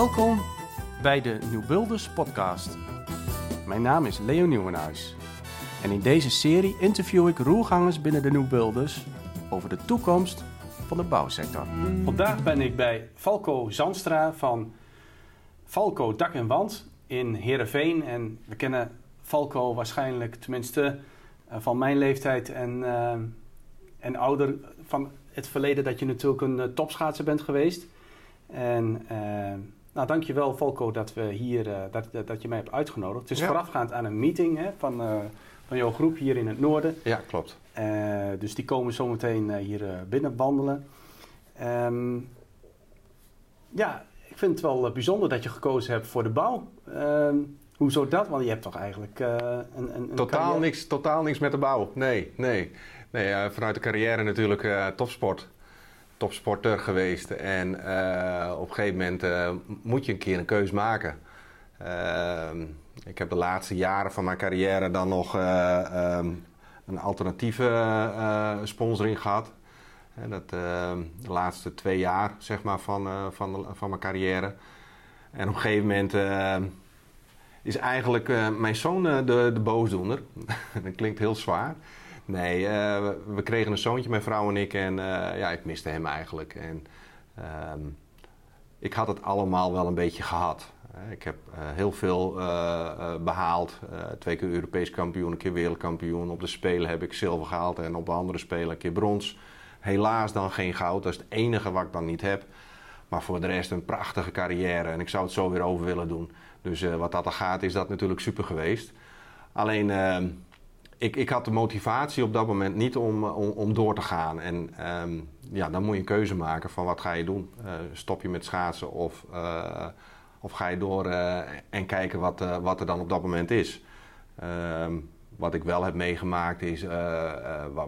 Welkom bij de New Builders Podcast. Mijn naam is Leo Nieuwenhuis. En in deze serie interview ik roergangers binnen de New Builders over de toekomst van de bouwsector. Vandaag ben ik bij Falko Zandstra van Falko Dak en Wand in Heerenveen. En we kennen Falko waarschijnlijk, tenminste van mijn leeftijd en ouder, van het verleden dat je natuurlijk een topschaatser bent geweest. En dankjewel Falko dat we hier dat je mij hebt uitgenodigd. Het is voorafgaand aan een meeting van jouw groep hier in het noorden. Ja, klopt. Dus die komen zometeen hier binnen wandelen. Ik vind het wel bijzonder dat je gekozen hebt voor de bouw. Hoezo dat? Want je hebt toch eigenlijk een totaal niks met de bouw. Nee, vanuit de carrière natuurlijk topsporter geweest. En op een gegeven moment moet je een keer een keus maken. Ik heb de laatste jaren van mijn carrière dan nog een alternatieve sponsoring gehad. En dat de laatste 2 jaar zeg maar, van mijn carrière. En op een gegeven moment is eigenlijk mijn zoon de boosdoener. Dat klinkt heel zwaar. Nee, we kregen een zoontje, mijn vrouw en ik. En ik miste hem eigenlijk. En ik had het allemaal wel een beetje gehad. Ik heb heel veel behaald. 2 keer Europees kampioen, 1 keer wereldkampioen. Op de Spelen heb ik zilver gehaald en op de andere Spelen 1 keer brons. Helaas dan geen goud. Dat is het enige wat ik dan niet heb. Maar voor de rest een prachtige carrière. En ik zou het zo weer over willen doen. Dus wat dat er gaat, is dat natuurlijk super geweest. Alleen... Ik had de motivatie op dat moment niet om door te gaan. En dan moet je een keuze maken van wat ga je doen. Stop je met schaatsen of ga je door en kijken wat er dan op dat moment is. Wat ik wel heb meegemaakt is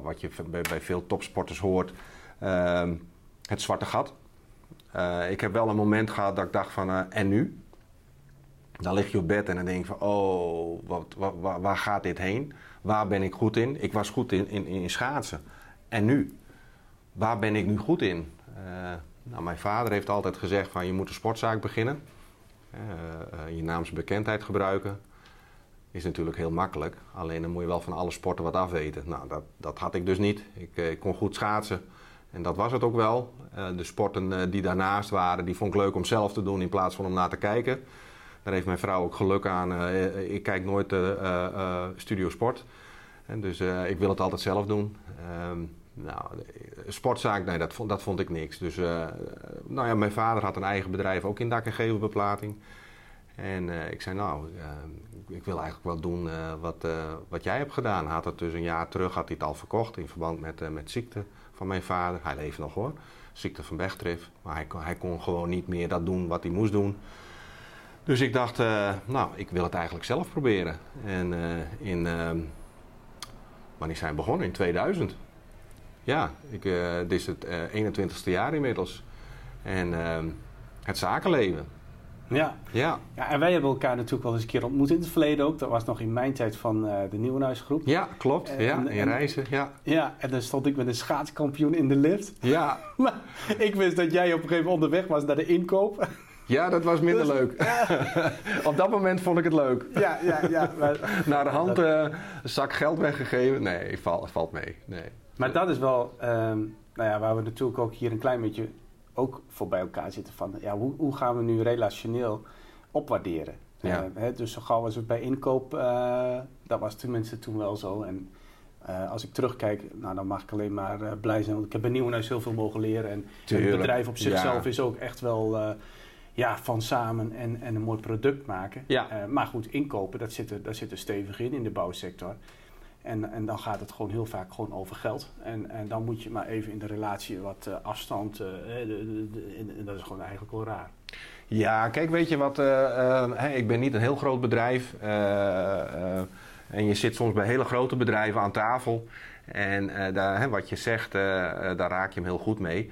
wat je bij veel topsporters hoort. Het zwarte gat. Ik heb wel een moment gehad dat ik dacht van en nu? Dan lig je op bed en dan denk je van waar gaat dit heen? Waar ben ik goed in? Ik was goed in schaatsen. En nu? Waar ben ik nu goed in? Mijn vader heeft altijd gezegd van je moet een sportzaak beginnen. Je naamsbekendheid gebruiken. Is natuurlijk heel makkelijk. Alleen dan moet je wel van alle sporten wat afweten. Nou, dat had ik dus niet. Ik kon goed schaatsen. En dat was het ook wel. De sporten die daarnaast waren, die vond ik leuk om zelf te doen in plaats van om naar te kijken. Daar heeft mijn vrouw ook geluk aan. Ik kijk nooit Studio Sport. En dus ik wil het altijd zelf doen. Sportzaak, nee, dat vond ik niks. Dus mijn vader had een eigen bedrijf, ook in dak- en gevelbeplating. En ik zei, ik wil eigenlijk wel doen wat jij hebt gedaan. Had het dus een jaar terug, had hij het al verkocht in verband met ziekte van mijn vader. Hij leeft nog hoor, ziekte van Bechterew. Maar hij kon gewoon niet meer dat doen wat hij moest doen. Dus ik dacht, ik wil het eigenlijk zelf proberen. En wanneer zijn we begonnen? In 2000. Ja, dit is het 21ste jaar inmiddels. En het zakenleven. Ja. En wij hebben elkaar natuurlijk wel eens een keer ontmoet in het verleden ook. Dat was nog in mijn tijd van de Nieuwenhuisgroep. Ja, klopt. In Reizen. Ja, en dan stond ik met een schaatskampioen in de lift. Ja. Maar ik wist dat jij op een gegeven moment onderweg was naar de inkoop. Ja, dat was minder leuk. Ja. Op dat moment vond ik het leuk. Ja. Maar... naar de hand zak geld weggegeven. Nee, valt mee. Nee. Maar dat is wel waar we natuurlijk ook hier een klein beetje ook voor bij elkaar zitten. Van, hoe gaan we nu relationeel opwaarderen? Ja. Dus zo gauw als het bij inkoop, dat was tenminste toen wel zo. En als ik terugkijk, dan mag ik alleen maar blij zijn. Want ik heb bij Nieuwenhuis heel veel mogen leren. En het bedrijf op zichzelf is ook echt wel... van samen en een mooi product maken. Ja. Maar goed, inkopen, dat zit er stevig in de bouwsector. En dan gaat het gewoon heel vaak gewoon over geld. En dan moet je maar even in de relatie wat afstand... en dat is gewoon eigenlijk wel raar. Ja, kijk, weet je wat... ik ben niet een heel groot bedrijf. En je zit soms bij hele grote bedrijven aan tafel. En wat je zegt, daar raak je hem heel goed mee.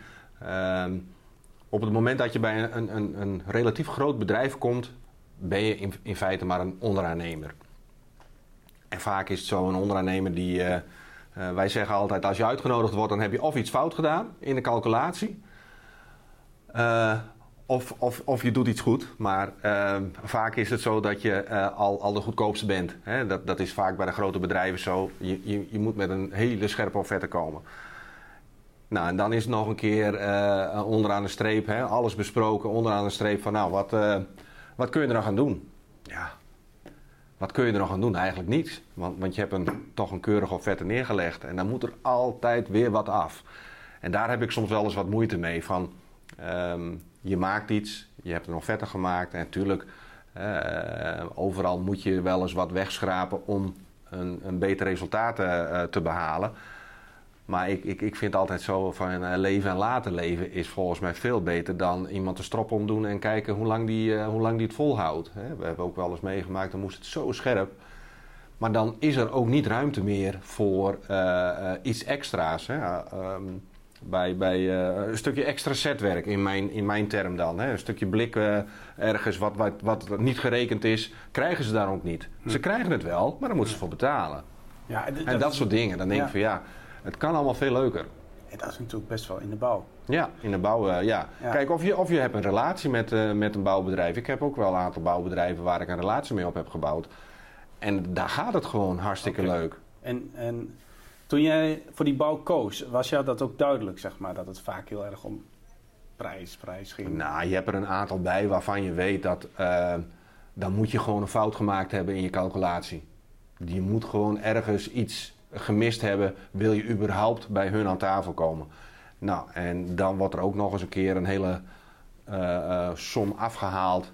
Op het moment dat je bij een relatief groot bedrijf komt, ben je in feite maar een onderaannemer. En vaak is het zo, een onderaannemer die... wij zeggen altijd, als je uitgenodigd wordt, dan heb je of iets fout gedaan in de calculatie. Of je doet iets goed, maar vaak is het zo dat je al de goedkoopste bent. Hè? Dat is vaak bij de grote bedrijven zo. Je moet met een hele scherpe offerte komen. Nou, en dan is het nog een keer onderaan de streep, hè? Alles besproken, onderaan de streep van nou, wat kun je er nog aan doen? Ja, wat kun je er nog aan doen? Eigenlijk niets, want je hebt toch een keurige offerte neergelegd en dan moet er altijd weer wat af. En daar heb ik soms wel eens wat moeite mee van... je maakt iets, je hebt een offerte gemaakt en natuurlijk overal moet je wel eens wat wegschrapen om een beter resultaat te behalen. Maar ik vind altijd zo van leven en laten leven is volgens mij veel beter dan iemand de strop omdoen en kijken hoe lang die het volhoudt. Hè? We hebben ook wel eens meegemaakt, dan moest het zo scherp. Maar dan is er ook niet ruimte meer voor iets extra's. Hè? Bij een stukje extra zetwerk in mijn term dan. Hè. Een stukje blik ergens wat niet gerekend is, krijgen ze daar ook niet. Ze krijgen het wel, maar daar moeten ze voor betalen. Ja, en dat soort dingen. Dan denk ik van ja, het kan allemaal veel leuker. En dat is natuurlijk best wel in de bouw. Ja, in de bouw, ja. Kijk, of je hebt een relatie met een bouwbedrijf. Ik heb ook wel een aantal bouwbedrijven waar ik een relatie mee op heb gebouwd. En daar gaat het gewoon hartstikke leuk. En... Toen jij voor die bouw koos, was jou dat ook duidelijk, zeg maar, dat het vaak heel erg om prijs ging? Nou, je hebt er een aantal bij waarvan je weet dat, dan moet je gewoon een fout gemaakt hebben in je calculatie. Je moet gewoon ergens iets gemist hebben, wil je überhaupt bij hun aan tafel komen. Nou, en dan wordt er ook nog eens een keer een hele som afgehaald.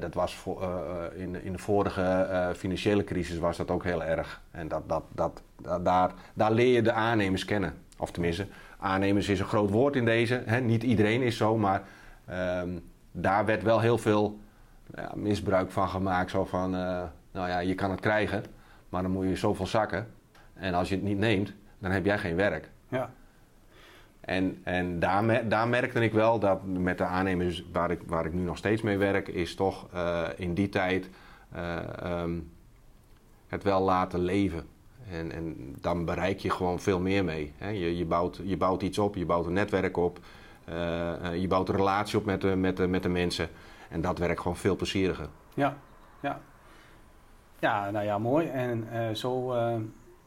Dat was in de vorige financiële crisis was dat ook heel erg. En daar leer je de aannemers kennen. Of tenminste, aannemers is een groot woord in deze. Hè? Niet iedereen is zo, maar daar werd wel heel veel misbruik van gemaakt. Zo van, nou ja, je kan het krijgen, maar dan moet je zoveel zakken. En als je het niet neemt, dan heb jij geen werk. Ja. En daar merkte ik wel dat met de aannemers waar ik nu nog steeds mee werk... is toch in die tijd het wel laten leven. En dan bereik je gewoon veel meer mee. Hè? Je bouwt iets op, je bouwt een netwerk op. Je bouwt een relatie op met de mensen. En dat werkt gewoon veel plezieriger. Ja, nou ja, mooi. En zo...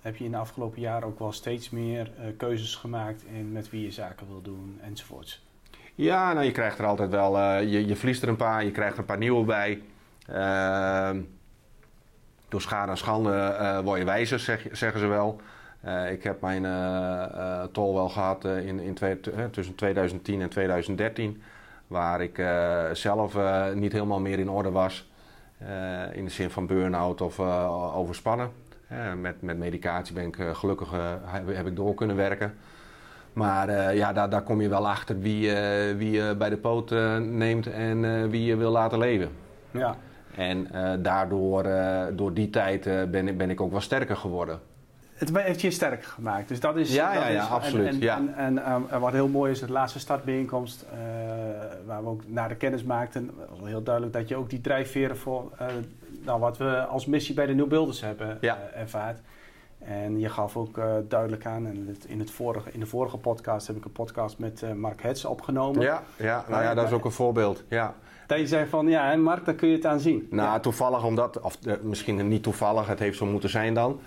heb je in de afgelopen jaren ook wel steeds meer keuzes gemaakt in met wie je zaken wil doen enzovoorts? Ja, nou je krijgt er altijd wel, je verliest er een paar, je krijgt er een paar nieuwe bij. Door schade en schande word je wijzer, zeggen ze wel. Ik heb mijn tol wel gehad tussen 2010 en 2013, waar ik zelf niet helemaal meer in orde was. In de zin van burn-out of overspannen. Met medicatie ben ik gelukkig heb ik door kunnen werken. Maar daar kom je wel achter wie je bij de poot neemt en wie je wil laten leven. Ja. En daardoor, door die tijd, ben ik ook wel sterker geworden. Het heeft je sterker gemaakt. Dus dat is, ja, absoluut. En wat heel mooi is, de laatste startbijeenkomst, waar we ook naar de kennis maakten, was wel heel duidelijk dat je ook die drijfveren voor... wat we als missie bij de New Builders hebben ervaard. En je gaf ook duidelijk aan, en in de vorige podcast heb ik een podcast met Mark Hets opgenomen. Ja, nou ja, dat is ook een voorbeeld. Ja. Dat je zei van, ja, en Mark, daar kun je het aan zien. Nou, toevallig omdat, of misschien niet toevallig, het heeft zo moeten zijn dan,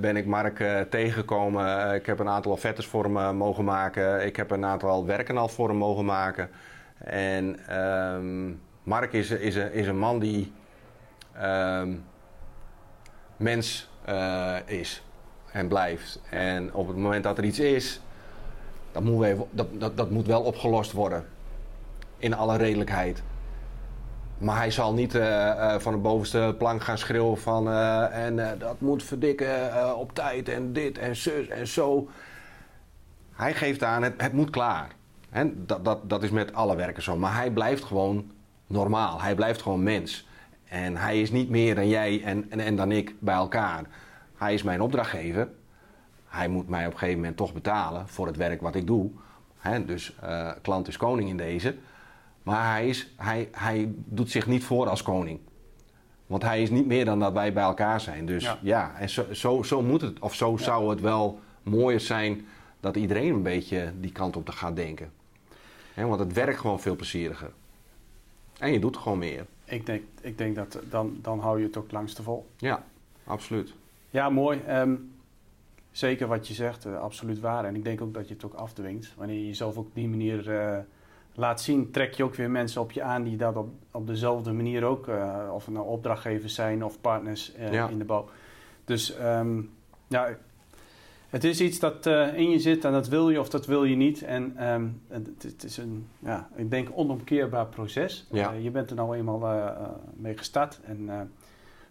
ben ik Mark tegengekomen. Ik heb een aantal offertes voor hem mogen maken. Ik heb een aantal werken al voor hem mogen maken. En Mark is een man die... mens is en blijft. En op het moment dat er iets is, dat moet wel opgelost worden. In alle redelijkheid. Maar hij zal niet van de bovenste plank gaan schreeuwen van... dat moet verdikken op tijd en dit en zus en zo. Hij geeft aan, het moet klaar. En dat is met alle werken zo. Maar hij blijft gewoon normaal. Hij blijft gewoon mens. En hij is niet meer dan jij en dan ik bij elkaar. Hij is mijn opdrachtgever. Hij moet mij op een gegeven moment toch betalen voor het werk wat ik doe. Hè, dus klant is koning in deze. Maar hij doet zich niet voor als koning. Want hij is niet meer dan dat wij bij elkaar zijn. Dus en zo moet het. Of zo zou het wel mooier zijn dat iedereen een beetje die kant op gaat denken. He, want het werkt gewoon veel plezieriger. En je doet gewoon meer. Ik denk dat dan hou je het ook langste vol. Ja, absoluut. Ja, mooi. Zeker wat je zegt, absoluut waar. En ik denk ook dat je het ook afdwingt. Wanneer je jezelf op die manier laat zien, trek je ook weer mensen op je aan die dat op dezelfde manier ook, of het nou opdrachtgevers zijn of partners in de bouw. Dus ja, het is iets dat in je zit en dat wil je of dat wil je niet. En het is een, ja, ik denk, onomkeerbaar proces. Ja. Je bent er nou eenmaal mee gestart. En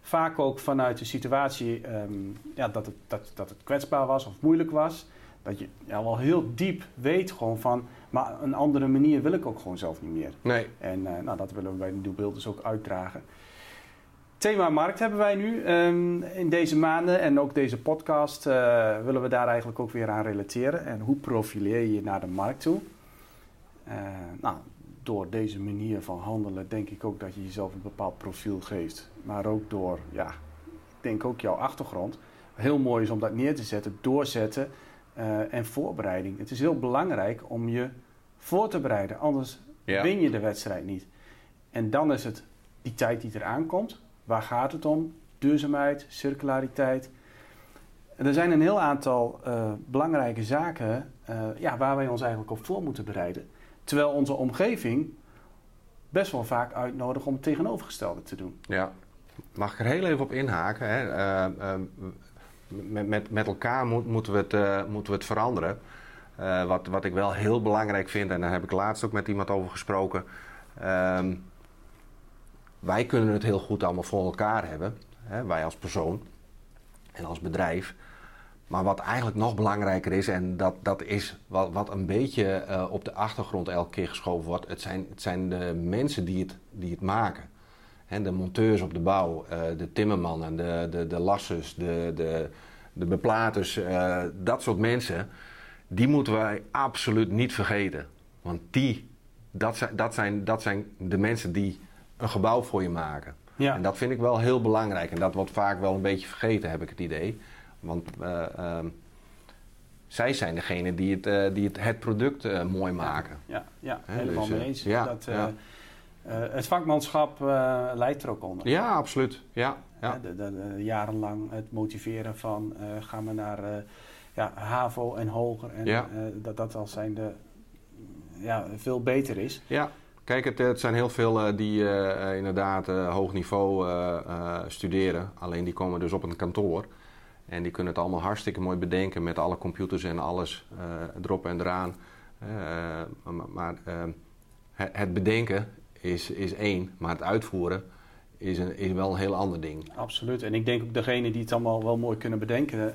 vaak ook vanuit de situatie dat het kwetsbaar was of moeilijk was. Dat je wel heel diep weet gewoon van, maar een andere manier wil ik ook gewoon zelf niet meer. Nee. En dat willen we bij de New Builders ook uitdragen. Thema markt hebben wij nu in deze maanden en ook deze podcast willen we daar eigenlijk ook weer aan relateren. En hoe profileer je je naar de markt toe? Door deze manier van handelen denk ik ook dat je jezelf een bepaald profiel geeft. Maar ook door, ik denk ook jouw achtergrond. Heel mooi is om dat neer te zetten, doorzetten en voorbereiding. Het is heel belangrijk om je voor te bereiden, anders win je de wedstrijd niet. En dan is het die tijd die eraan komt. Waar gaat het om? Duurzaamheid, circulariteit. En er zijn een heel aantal belangrijke zaken waar wij ons eigenlijk op voor moeten bereiden. Terwijl onze omgeving best wel vaak uitnodigt om het tegenovergestelde te doen. Ja, mag ik er heel even op inhaken? Hè? Met elkaar moeten we het veranderen. Wat ik wel heel belangrijk vind, en daar heb ik laatst ook met iemand over gesproken. Wij kunnen het heel goed allemaal voor elkaar hebben. Hè? Wij als persoon en als bedrijf. Maar wat eigenlijk nog belangrijker is, en dat is wat een beetje op de achtergrond elke keer geschoven wordt. Het zijn de mensen die het maken. Hè? De monteurs op de bouw, de timmermannen, de lassers, de beplaters. Dat soort mensen, die moeten wij absoluut niet vergeten. Want dat zijn de mensen die een gebouw voor je maken. Ja. En dat vind ik wel heel belangrijk. En dat wordt vaak wel een beetje vergeten, heb ik het idee. Want zij zijn degene die het product mooi maken. Ja, helemaal mee eens. Het vakmanschap leidt er ook onder. Ja, absoluut. Ja. Jarenlang het motiveren van gaan we naar HAVO en hoger. En dat al zijn veel beter is. Ja. Kijk, het zijn heel veel die inderdaad hoog niveau studeren. Alleen die komen dus op een kantoor. En die kunnen het allemaal hartstikke mooi bedenken met alle computers en alles erop en eraan. Maar het bedenken is één, maar het uitvoeren is wel een heel ander ding. Absoluut. En ik denk ook degenen die het allemaal wel mooi kunnen bedenken,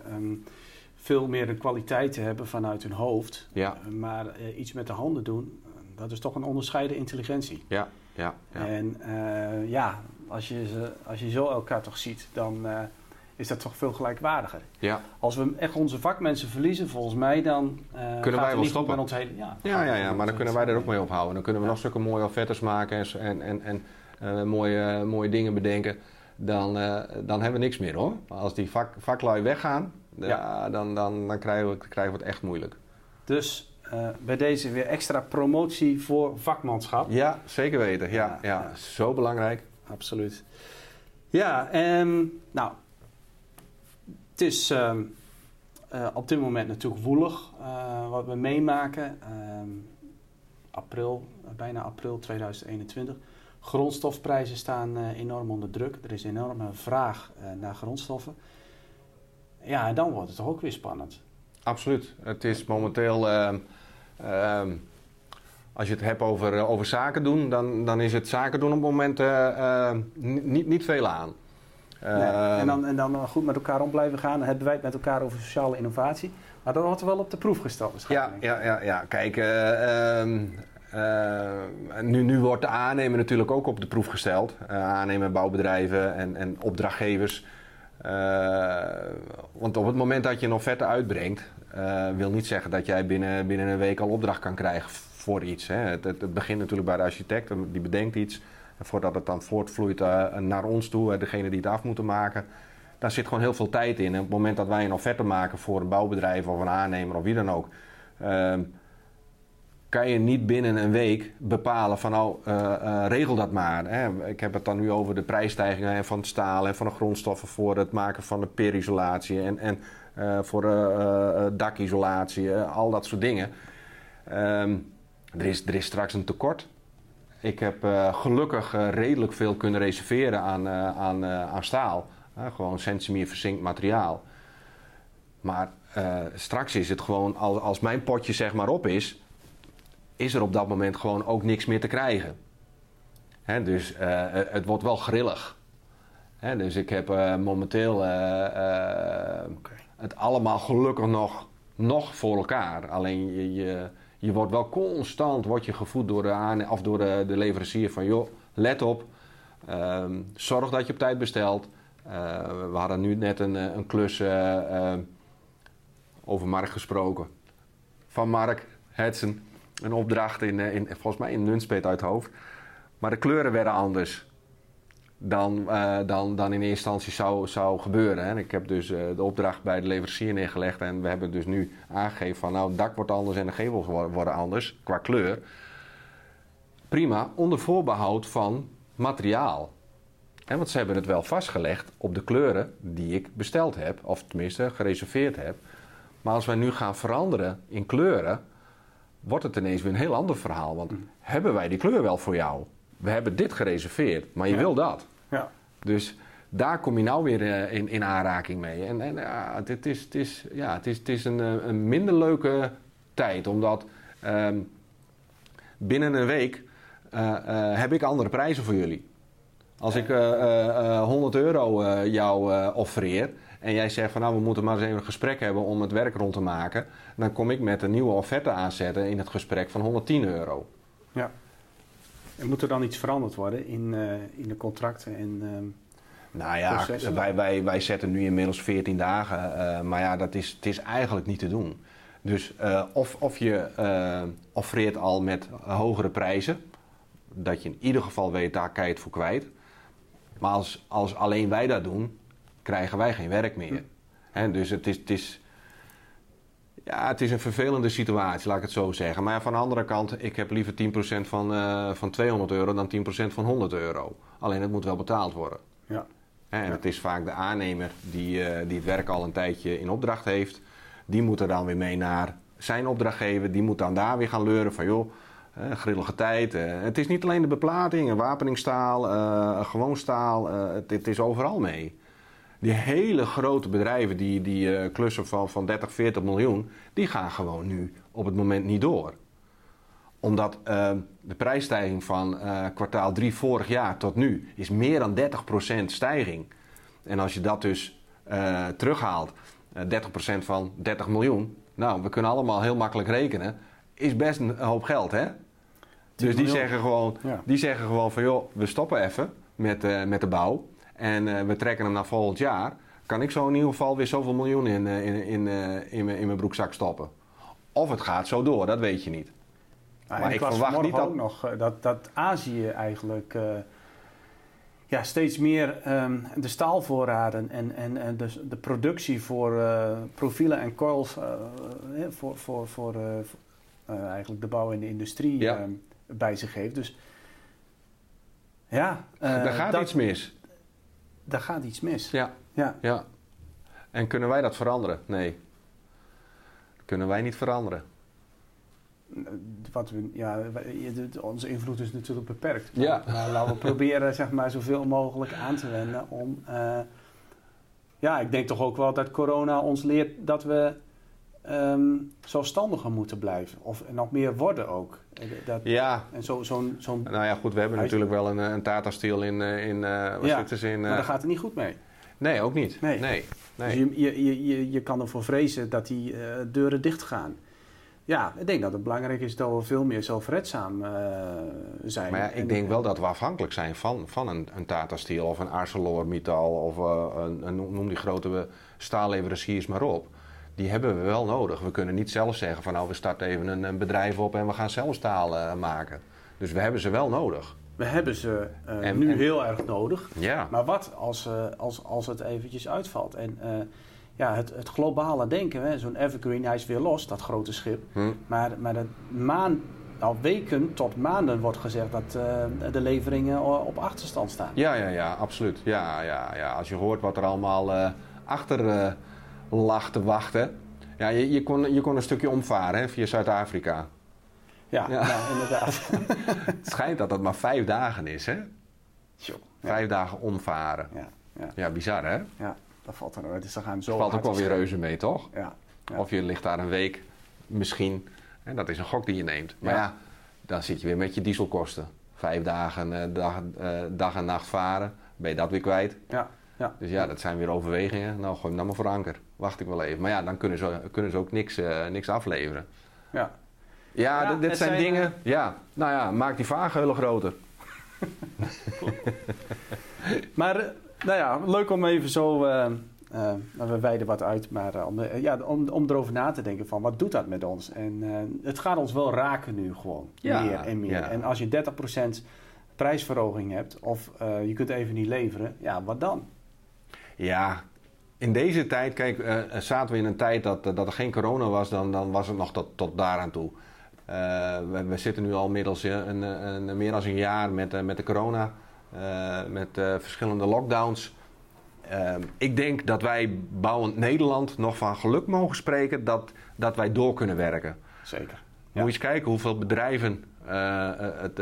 veel meer de kwaliteit te hebben vanuit hun hoofd. Ja. Maar iets met de handen doen. Dat is toch een onderscheiden intelligentie. Ja. En als je zo elkaar toch ziet, dan is dat toch veel gelijkwaardiger. Ja. Als we echt onze vakmensen verliezen, volgens mij, dan kunnen wij wel stoppen. Met ons hele, maar dan kunnen wij er ook mee ophouden. Dan kunnen we nog zulke mooie offertes maken en mooie dingen bedenken. Dan hebben we niks meer, hoor. Als die vaklui weggaan, dan krijgen we het echt moeilijk. Dus bij deze weer extra promotie voor vakmanschap. Ja, zeker weten. Ja. Zo belangrijk. Absoluut. Ja, het is op dit moment natuurlijk woelig wat we meemaken. Bijna april 2021. Grondstofprijzen staan enorm onder druk. Er is een enorme vraag naar grondstoffen. Ja, en dan wordt het toch ook weer spannend. Absoluut. Het is momenteel, als je het hebt over zaken doen, dan is het zaken doen op het moment niet veel aan. Nee. En dan goed met elkaar om blijven gaan. Dan hebben wij het met elkaar over sociale innovatie. Maar dat wordt wel op de proef gesteld waarschijnlijk. Ja. Kijk, nu wordt de aannemer natuurlijk ook op de proef gesteld. Aannemer, bouwbedrijven en opdrachtgevers. Want op het moment dat je een offerte uitbrengt, wil niet zeggen dat jij binnen een week al opdracht kan krijgen voor iets. Hè. Het begint natuurlijk bij de architect, die bedenkt iets. En voordat het dan voortvloeit naar ons toe, degene die het af moeten maken, daar zit gewoon heel veel tijd in. En op het moment dat wij een offerte maken voor een bouwbedrijf of een aannemer of wie dan ook, kan je niet binnen een week bepalen van nou, regel dat maar. Hè. Ik heb het dan nu over de prijsstijgingen hè, van het staal en van de grondstoffen voor het maken van de perisolatie en voor dakisolatie, al dat soort dingen. Er is straks een tekort. Ik heb gelukkig redelijk veel kunnen reserveren aan staal. Gewoon centimeter verzinkt materiaal. Maar straks is het gewoon, als mijn potje zeg maar op is, is er op dat moment gewoon ook niks meer te krijgen. Hè, dus het wordt wel grillig. Hè, dus ik heb momenteel het allemaal gelukkig nog voor elkaar. Alleen je wordt wel constant gevoed door de leverancier van joh, let op, zorg dat je op tijd bestelt. We hadden nu net een klus over Mark gesproken. Van Mark Hets, een opdracht in volgens mij in Nunspeet Uithoof. Maar de kleuren werden anders dan in eerste instantie zou gebeuren. Hè. Ik heb dus de opdracht bij de leverancier neergelegd en we hebben dus nu aangegeven van nou, het dak wordt anders en de gevels worden anders qua kleur. Prima, onder voorbehoud van materiaal. En want ze hebben het wel vastgelegd op de kleuren die ik besteld heb, of tenminste gereserveerd heb. Maar als wij nu gaan veranderen in kleuren, wordt het ineens weer een heel ander verhaal. Want hebben wij die kleur wel voor jou? We hebben dit gereserveerd, maar je wil dat. Ja. Dus daar kom je nou weer in aanraking mee. Het is een minder leuke tijd, omdat binnen een week heb ik andere prijzen voor jullie. Als ik €100 jou offereer en jij zegt van nou, we moeten maar eens even een gesprek hebben om het werk rond te maken, dan kom ik met een nieuwe offerte aanzetten in het gesprek van €110. Ja. En moet er dan iets veranderd worden in de contracten en nou ja, processen? Wij zetten nu inmiddels 14 dagen, maar ja, het is eigenlijk niet te doen. Dus of je offreert al met hogere prijzen, dat je in ieder geval weet, daar kan je het voor kwijt. Maar als alleen wij dat doen, krijgen wij geen werk meer. He, dus het is een vervelende situatie, laat ik het zo zeggen. Maar van de andere kant, ik heb liever 10% van €200 dan 10% van €100. Alleen het moet wel betaald worden. Ja. He, en het is vaak de aannemer die het werk al een tijdje in opdracht heeft. Die moet er dan weer mee naar zijn opdrachtgever. Die moet dan daar weer gaan leuren van joh, grillige tijd. Het is niet alleen de beplating, wapeningstaal, gewoon staal. Het is overal mee. Die hele grote bedrijven, die klussen van 30, 40 miljoen... die gaan gewoon nu op het moment niet door. Omdat de prijsstijging van kwartaal 3 vorig jaar tot nu is meer dan 30% stijging. En als je dat dus terughaalt, 30% van 30 miljoen... nou, we kunnen allemaal heel makkelijk rekenen, is best een hoop geld, hè? Dus die zeggen gewoon van joh, we stoppen even met de bouw en we trekken hem naar volgend jaar. Kan ik zo in ieder geval weer zoveel miljoen in mijn broekzak stoppen? Of het gaat zo door, dat weet je niet. Nou, maar ik verwacht niet dat ook nog dat Azië eigenlijk steeds meer de staalvoorraden en de productie voor profielen en coils voor eigenlijk de bouw en de industrie bij zich heeft. Dus ja, daar gaat iets mis. Daar gaat iets mis. Ja. En kunnen wij dat veranderen? Nee. Dat kunnen wij niet veranderen. Onze invloed is natuurlijk beperkt. Ja. Laten we proberen zeg maar zoveel mogelijk aan te wenden om. Ik denk toch ook wel dat corona ons leert dat we zelfstandiger moeten blijven. Of nog meer worden ook. En zo'n nou ja, goed, we hebben natuurlijk wel een Tata Steel maar daar gaat het niet goed mee. Nee, ook niet. Nee. Dus je kan ervoor vrezen dat die deuren dicht gaan. Ja, ik denk dat het belangrijk is dat we veel meer zelfredzaam zijn. Maar ja, ik denk wel dat we afhankelijk zijn van een Tata Steel of een ArcelorMittal of noem die grote staalleveranciers maar op. Die hebben we wel nodig. We kunnen niet zelf zeggen van nou, we starten even een bedrijf op en we gaan zelf staal maken. Dus we hebben ze wel nodig. We hebben ze heel erg nodig. Ja. Maar wat als het eventjes uitvalt? En het globale denken, hè, zo'n Evergreen, hij is weer los, dat grote schip. Maar de maan al weken tot maanden wordt gezegd dat de leveringen op achterstand staan. Ja, absoluut. Ja. Als je hoort wat er allemaal achter lag te wachten. Ja, je kon een stukje omvaren hè, via Zuid-Afrika. Ja, inderdaad. Het schijnt dat maar 5 dagen is, hè? Tjoh, 5 dagen omvaren. Ja, bizar, hè? Ja, dat valt er nooit. Dus dat valt ook wel weer reuze mee, toch? Ja. Of je ligt daar een week misschien. En dat is een gok die je neemt. Maar ja, dan zit je weer met je dieselkosten. 5 dagen, dag en nacht varen. Ben je dat weer kwijt? Ja. Dus ja, dat zijn weer overwegingen. Nou, gooi hem dan maar voor anker. Wacht ik wel even. Maar ja, dan kunnen ze ook niks afleveren. Ja. Ja, dit zijn dingen. Ja, nou ja, maak die vaagheulen groter. Maar, nou ja, leuk om even zo... we wijden wat uit, maar om erover na te denken van wat doet dat met ons? En het gaat ons wel raken nu gewoon, meer en meer. Ja. En als je 30% prijsverhoging hebt of je kunt even niet leveren, ja, wat dan? Ja, in deze tijd, kijk, zaten we in een tijd dat er geen corona was, dan was het nog tot daaraan toe. We zitten nu al middels meer dan een jaar met de corona, met verschillende lockdowns. Ik denk dat wij bouwend Nederland nog van geluk mogen spreken dat wij door kunnen werken. Zeker. Ja. Moet je eens kijken hoeveel bedrijven het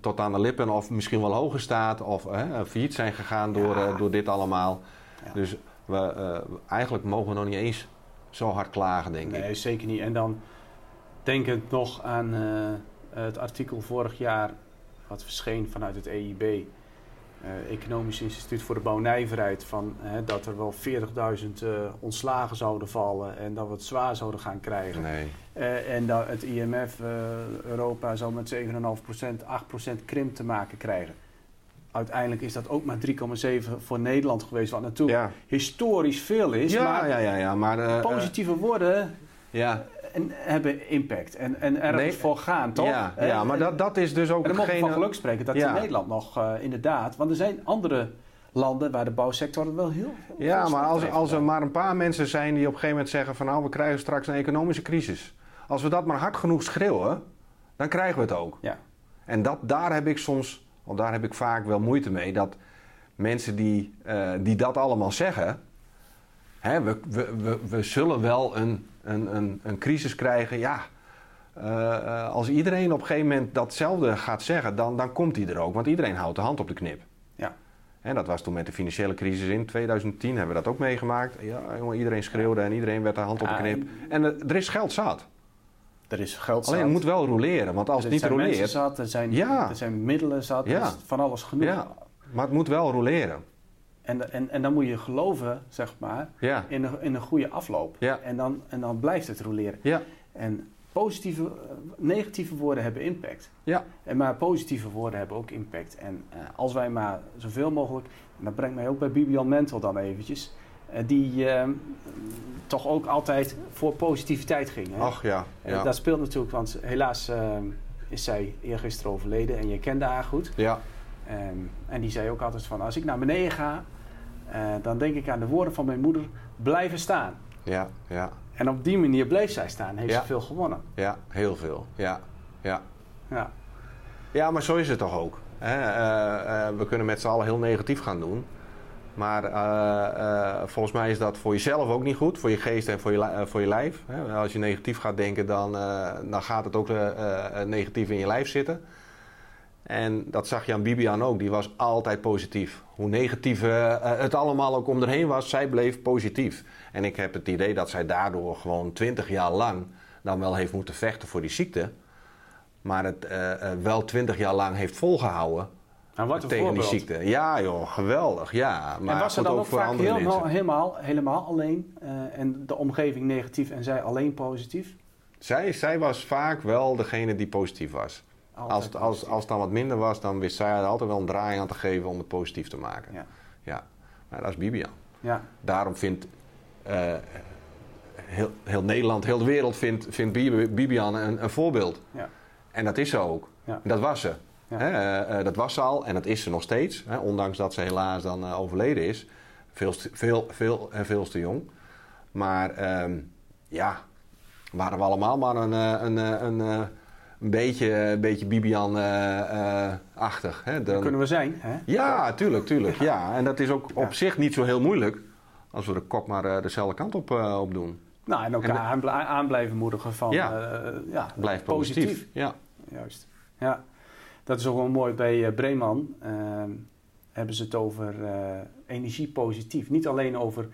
tot aan de lippen of misschien wel hoger staat of failliet zijn gegaan door dit allemaal. Ja. Dus we eigenlijk mogen we nog niet eens zo hard klagen, denk ik. Nee, zeker niet. En dan denkend nog aan het artikel vorig jaar wat verscheen vanuit het EIB... Economisch Instituut voor de Bouwnijverheid... van dat er wel 40.000 ontslagen zouden vallen... en dat we het zwaar zouden gaan krijgen. Nee. En dat het IMF Europa zou met 7,5%, 8% krimp te maken krijgen. Uiteindelijk is dat ook maar 3,7% voor Nederland geweest... wat natuurlijk historisch veel is. Maar positieve woorden... Ja. En hebben impact en ergens voor gaan, toch? Ja, maar dat is dus ook... En dan mogen we van geluk spreken dat in Nederland nog inderdaad... Want er zijn andere landen waar de bouwsector het wel heel veel... Ja, maar als er maar een paar mensen zijn die op een gegeven moment zeggen... van nou, we krijgen straks een economische crisis. Als we dat maar hard genoeg schreeuwen, dan krijgen we het ook. Ja. En daar heb ik vaak wel moeite mee... dat mensen die dat allemaal zeggen... Hè, we zullen wel een crisis krijgen. Ja, als iedereen op een gegeven moment datzelfde gaat zeggen, dan komt die er ook. Want iedereen houdt de hand op de knip. Ja. En dat was toen met de financiële crisis in 2010 hebben we dat ook meegemaakt. Ja, jongen, iedereen schreeuwde en iedereen werd de hand op de knip. En er is geld zat. Alleen het moet wel roleren, want als het niet roleert... Er zijn mensen zat, er zijn middelen zat, er is van alles genoeg. Ja, maar het moet wel roleren. En dan moet je geloven, zeg maar, in een goede afloop. Ja. En dan blijft het roleren. Ja. En negatieve woorden hebben impact. Ja. Maar positieve woorden hebben ook impact. En als wij maar zoveel mogelijk... En dat brengt mij ook bij Bibian Mentel dan eventjes. Die toch ook altijd voor positiviteit ging. Hè? Ach ja. Ja. Dat speelt natuurlijk, want helaas is zij eergisteren overleden. En je kende haar goed. Ja. En die zei ook altijd van, als ik naar beneden ga, dan denk ik aan de woorden van mijn moeder, blijven staan. Ja. En op die manier bleef zij staan, heeft ze veel gewonnen. Ja, heel veel. Ja. Ja, maar zo is het toch ook. Hè? We kunnen met z'n allen heel negatief gaan doen. Maar volgens mij is dat voor jezelf ook niet goed, voor je geest en voor je lijf. Hè? Als je negatief gaat denken, dan gaat het ook negatief in je lijf zitten. En dat zag je aan Bibian ook. Die was altijd positief. Hoe negatief het allemaal ook om erheen was, zij bleef positief. En ik heb het idee dat zij daardoor gewoon 20 jaar lang... dan wel heeft moeten vechten voor die ziekte. Maar het wel 20 jaar lang heeft volgehouden tegen die ziekte. Ja joh, geweldig. Ja, maar en was ze dan ook vaak helemaal alleen? En de omgeving negatief en zij alleen positief? Zij was vaak wel degene die positief was. Als het dan wat minder was, dan wist zij er altijd wel een draai aan te geven om het positief te maken. Ja. Maar dat is Bibian. Ja. Daarom vindt heel Nederland, heel de wereld vindt Bibian een voorbeeld. Ja. En dat is ze ook. Ja. Dat was ze. Ja. Dat was ze al en dat is ze nog steeds. Hè? Ondanks dat ze helaas dan overleden is. Veel te jong. Maar waren we allemaal maar een een beetje Bibian-achtig. Dat kunnen we zijn, hè? Ja, tuurlijk. Ja. En dat is ook op zich niet zo heel moeilijk als we de kop maar dezelfde kant op doen. Nou, en elkaar aan blijven moedigen van... blijf positief. Ja. Juist. Ja. Dat is ook wel mooi. Bij Breeman hebben ze het over energiepositief. Niet alleen over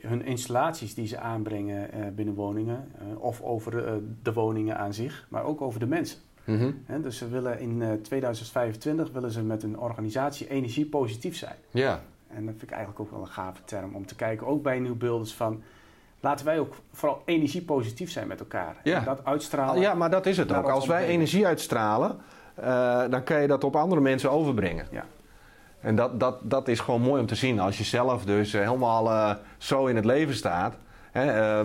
hun installaties die ze aanbrengen binnen woningen... of over de woningen aan zich, maar ook over de mensen. Mm-hmm. Dus ze willen in 2025 willen ze met een organisatie energiepositief zijn. Ja. En dat vind ik eigenlijk ook wel een gave term om te kijken. Ook bij New Builders van... Laten wij ook vooral energiepositief zijn met elkaar. Ja. En dat uitstralen. Ja, maar dat is het ook. Als wij energie uitstralen, dan kan je dat op andere mensen overbrengen. Ja. En dat is gewoon mooi om te zien. Als je zelf dus helemaal zo in het leven staat. Hè,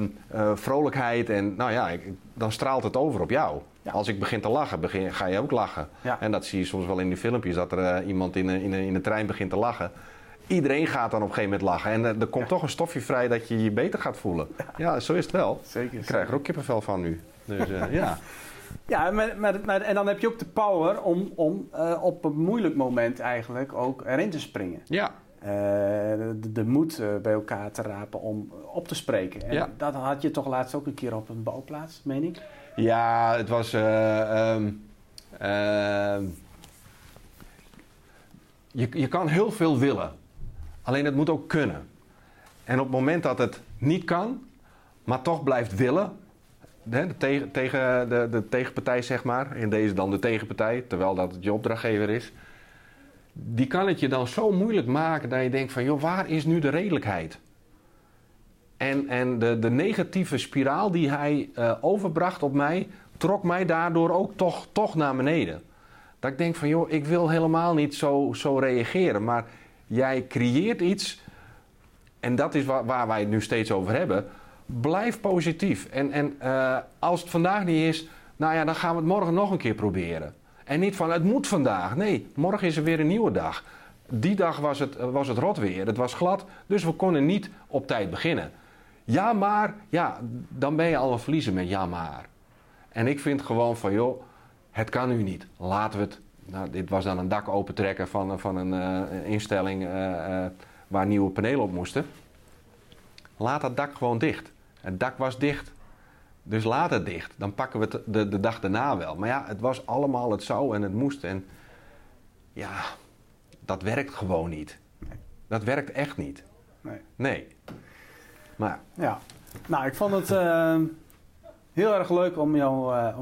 vrolijkheid en nou ja, dan straalt het over op jou. Ja. Als ik begin te lachen, ga je ook lachen. Ja. En dat zie je soms wel in die filmpjes. Dat er iemand in de trein begint te lachen. Iedereen gaat dan op een gegeven moment lachen. En er komt toch een stofje vrij dat je je beter gaat voelen. Ja, zo is het wel. Zeker. Ik krijg er ook kippenvel van nu. Dus, ja. Ja, maar, en dan heb je ook de power om op een moeilijk moment eigenlijk ook erin te springen. Ja. De moed bij elkaar te rapen om op te spreken. En dat had je toch laatst ook een keer op een bouwplaats, meen ik? Ja, het was... je kan heel veel willen. Alleen het moet ook kunnen. En op het moment dat het niet kan, maar toch blijft willen... De tegenpartij, zeg maar, in deze dan de tegenpartij... terwijl dat het je opdrachtgever is... die kan het je dan zo moeilijk maken dat je denkt van... joh, waar is nu de redelijkheid? En de negatieve spiraal die hij overbracht op mij... trok mij daardoor ook toch naar beneden. Dat ik denk van, joh, ik wil helemaal niet zo reageren, maar... Jij creëert iets, en dat is waar wij het nu steeds over hebben. Blijf positief. En als het vandaag niet is, nou ja, dan gaan we het morgen nog een keer proberen. En niet van, het moet vandaag. Nee, morgen is er weer een nieuwe dag. Die dag was het rot weer, het was glad, dus we konden niet op tijd beginnen. Ja, maar, ja, dan ben je al een verliezer met ja, maar. En ik vind gewoon van, joh, het kan nu niet. Laten we het. Nou, dit was dan een dak opentrekken van een instelling waar nieuwe panelen op moesten. Laat dat dak gewoon dicht. Het dak was dicht, dus laat het dicht. Dan pakken we het de dag daarna wel. Maar ja, het was allemaal het zou en het moest. En ja, dat werkt gewoon niet. Nee. Dat werkt echt niet. Nee. Maar... Ja. Nou, ik vond het heel erg leuk om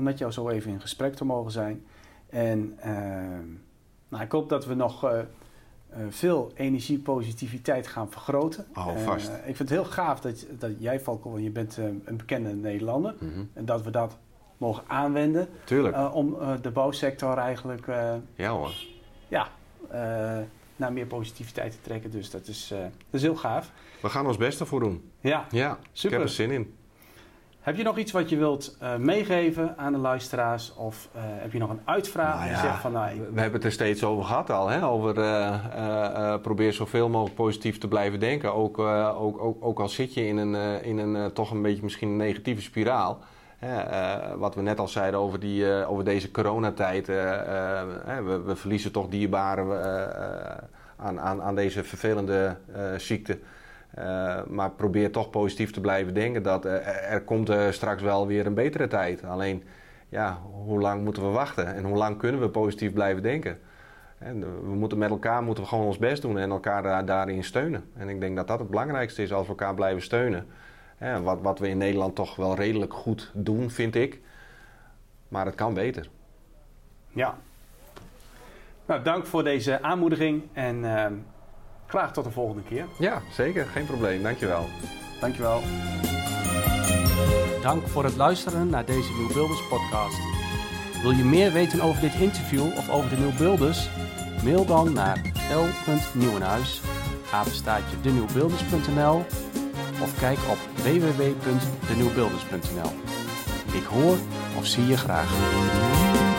met jou zo even in gesprek te mogen zijn. En ik hoop dat we nog veel energiepositiviteit gaan vergroten. Vast. Ik vind het heel gaaf dat jij, Falko, want je bent een bekende Nederlander. Mm-hmm. En dat we dat mogen aanwenden. Tuurlijk. Om de bouwsector eigenlijk naar meer positiviteit te trekken. Dus dat is heel gaaf. We gaan ons best ervoor doen. Ja, super. Ik heb er zin in. Heb je nog iets wat je wilt meegeven aan de luisteraars? Of heb je nog een uitvraag? Nou ja, zegt van, we hebben het er steeds over gehad al. Hè? Over probeer zoveel mogelijk positief te blijven denken. Ook al zit je in een toch een beetje misschien een negatieve spiraal. Wat we net al zeiden over, over deze coronatijd. We verliezen toch dierbaren aan deze vervelende ziekte. Maar probeer toch positief te blijven denken dat er komt straks wel weer een betere tijd. Alleen, ja, hoe lang moeten we wachten? En hoe lang kunnen we positief blijven denken? En we moeten met elkaar gewoon ons best doen en elkaar daarin steunen. En ik denk dat dat het belangrijkste is, als we elkaar blijven steunen. Wat we in Nederland toch wel redelijk goed doen, vind ik. Maar het kan beter. Ja. Nou, dank voor deze aanmoediging en... Graag tot de volgende keer. Ja, zeker. Geen probleem. Dankjewel. Dankjewel. Dank voor het luisteren naar deze New Builders podcast. Wil je meer weten over dit interview of over de New Builders? Mail dan naar l.nieuwenhuis@denewbuilders.nl of kijk op www.denewbuilders.nl. Ik hoor of zie je graag.